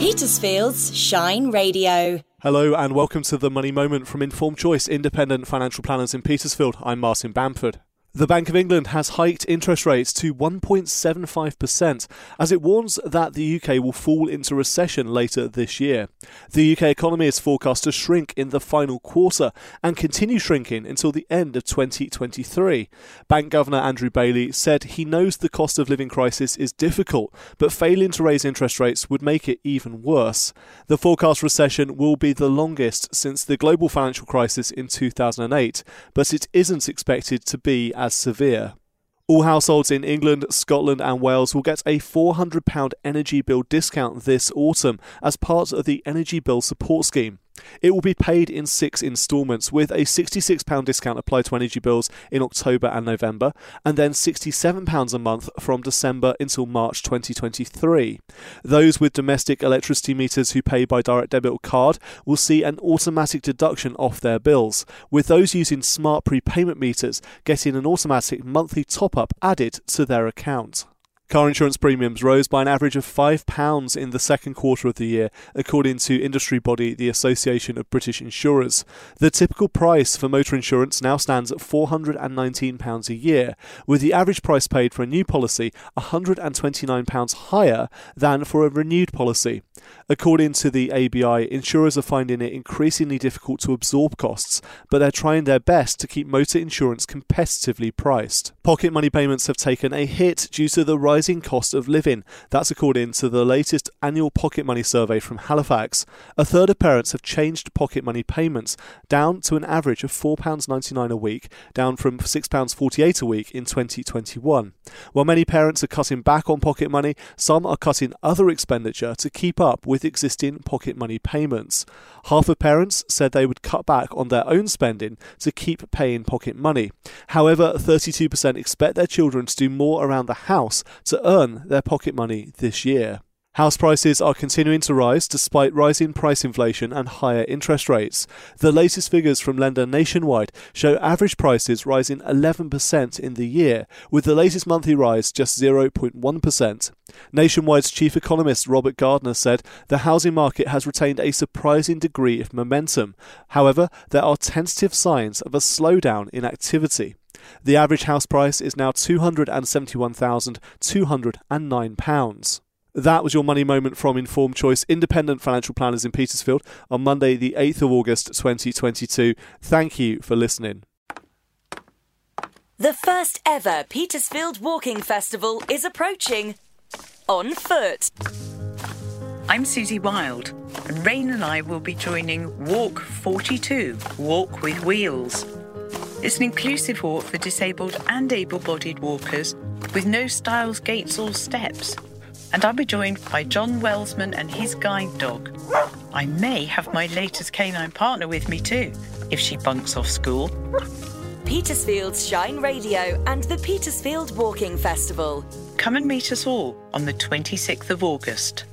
Petersfield's Shine Radio. Hello and welcome to the Money Moment from Informed Choice, independent financial planners in Petersfield. I'm Martin Bamford. The Bank of England has hiked interest rates to 1.75% as it warns that the UK will fall into recession later this year. The UK economy is forecast to shrink in the final quarter and continue shrinking until the end of 2023. Bank Governor Andrew Bailey said he knows the cost of living crisis is difficult, but failing to raise interest rates would make it even worse. The forecast recession will be the longest since the global financial crisis in 2008, but it isn't expected to be as severe. All households in England, Scotland and Wales will get a £400 energy bill discount this autumn as part of the Energy Bill Support Scheme. It will be paid in 6 instalments, with a £66 discount applied to energy bills in October and November, and then £67 a month from December until March 2023. Those with domestic electricity meters who pay by direct debit or card will see an automatic deduction off their bills, with those using smart prepayment meters getting an automatic monthly top-up added to their account. Car insurance premiums rose by an average of £5 in the second quarter of the year, according to industry body the Association of British Insurers. The typical price for motor insurance now stands at £419 a year, with the average price paid for a new policy £129 higher than for a renewed policy. According to the ABI, insurers are finding it increasingly difficult to absorb costs, but they're trying their best to keep motor insurance competitively priced. Pocket money payments have taken a hit due to the rise cost of living. That's according to the latest annual pocket money survey from Halifax. A third of parents have changed pocket money payments, down to an average of £4.99 a week, down from £6.48 a week in 2021. While many parents are cutting back on pocket money, some are cutting other expenditure to keep up with existing pocket money payments. Half of parents said they would cut back on their own spending to keep paying pocket money. However, 32% expect their children to do more around the house to earn their pocket money this year. House prices are continuing to rise despite rising price inflation and higher interest rates. The latest figures from lender Nationwide show average prices rising 11% in the year, with the latest monthly rise just 0.1%. Nationwide's chief economist Robert Gardner said the housing market has retained a surprising degree of momentum. However, there are tentative signs of a slowdown in activity. The average house price is now £271,209. That was your Money Moment from Informed Choice, independent financial planners in Petersfield, on Monday the 8th of August 2022. Thank you for listening. The first ever Petersfield Walking Festival is approaching on foot. I'm Susie Wilde, and Rain and I will be joining Walk 42, Walk with Wheels. It's an inclusive walk for disabled and able-bodied walkers with no stiles, gates or steps. And I'll be joined by John Wellsman and his guide dog. I may have my latest canine partner with me too, if she bunks off school. Petersfield's Shine Radio and the Petersfield Walking Festival. Come and meet us all on the 26th of August.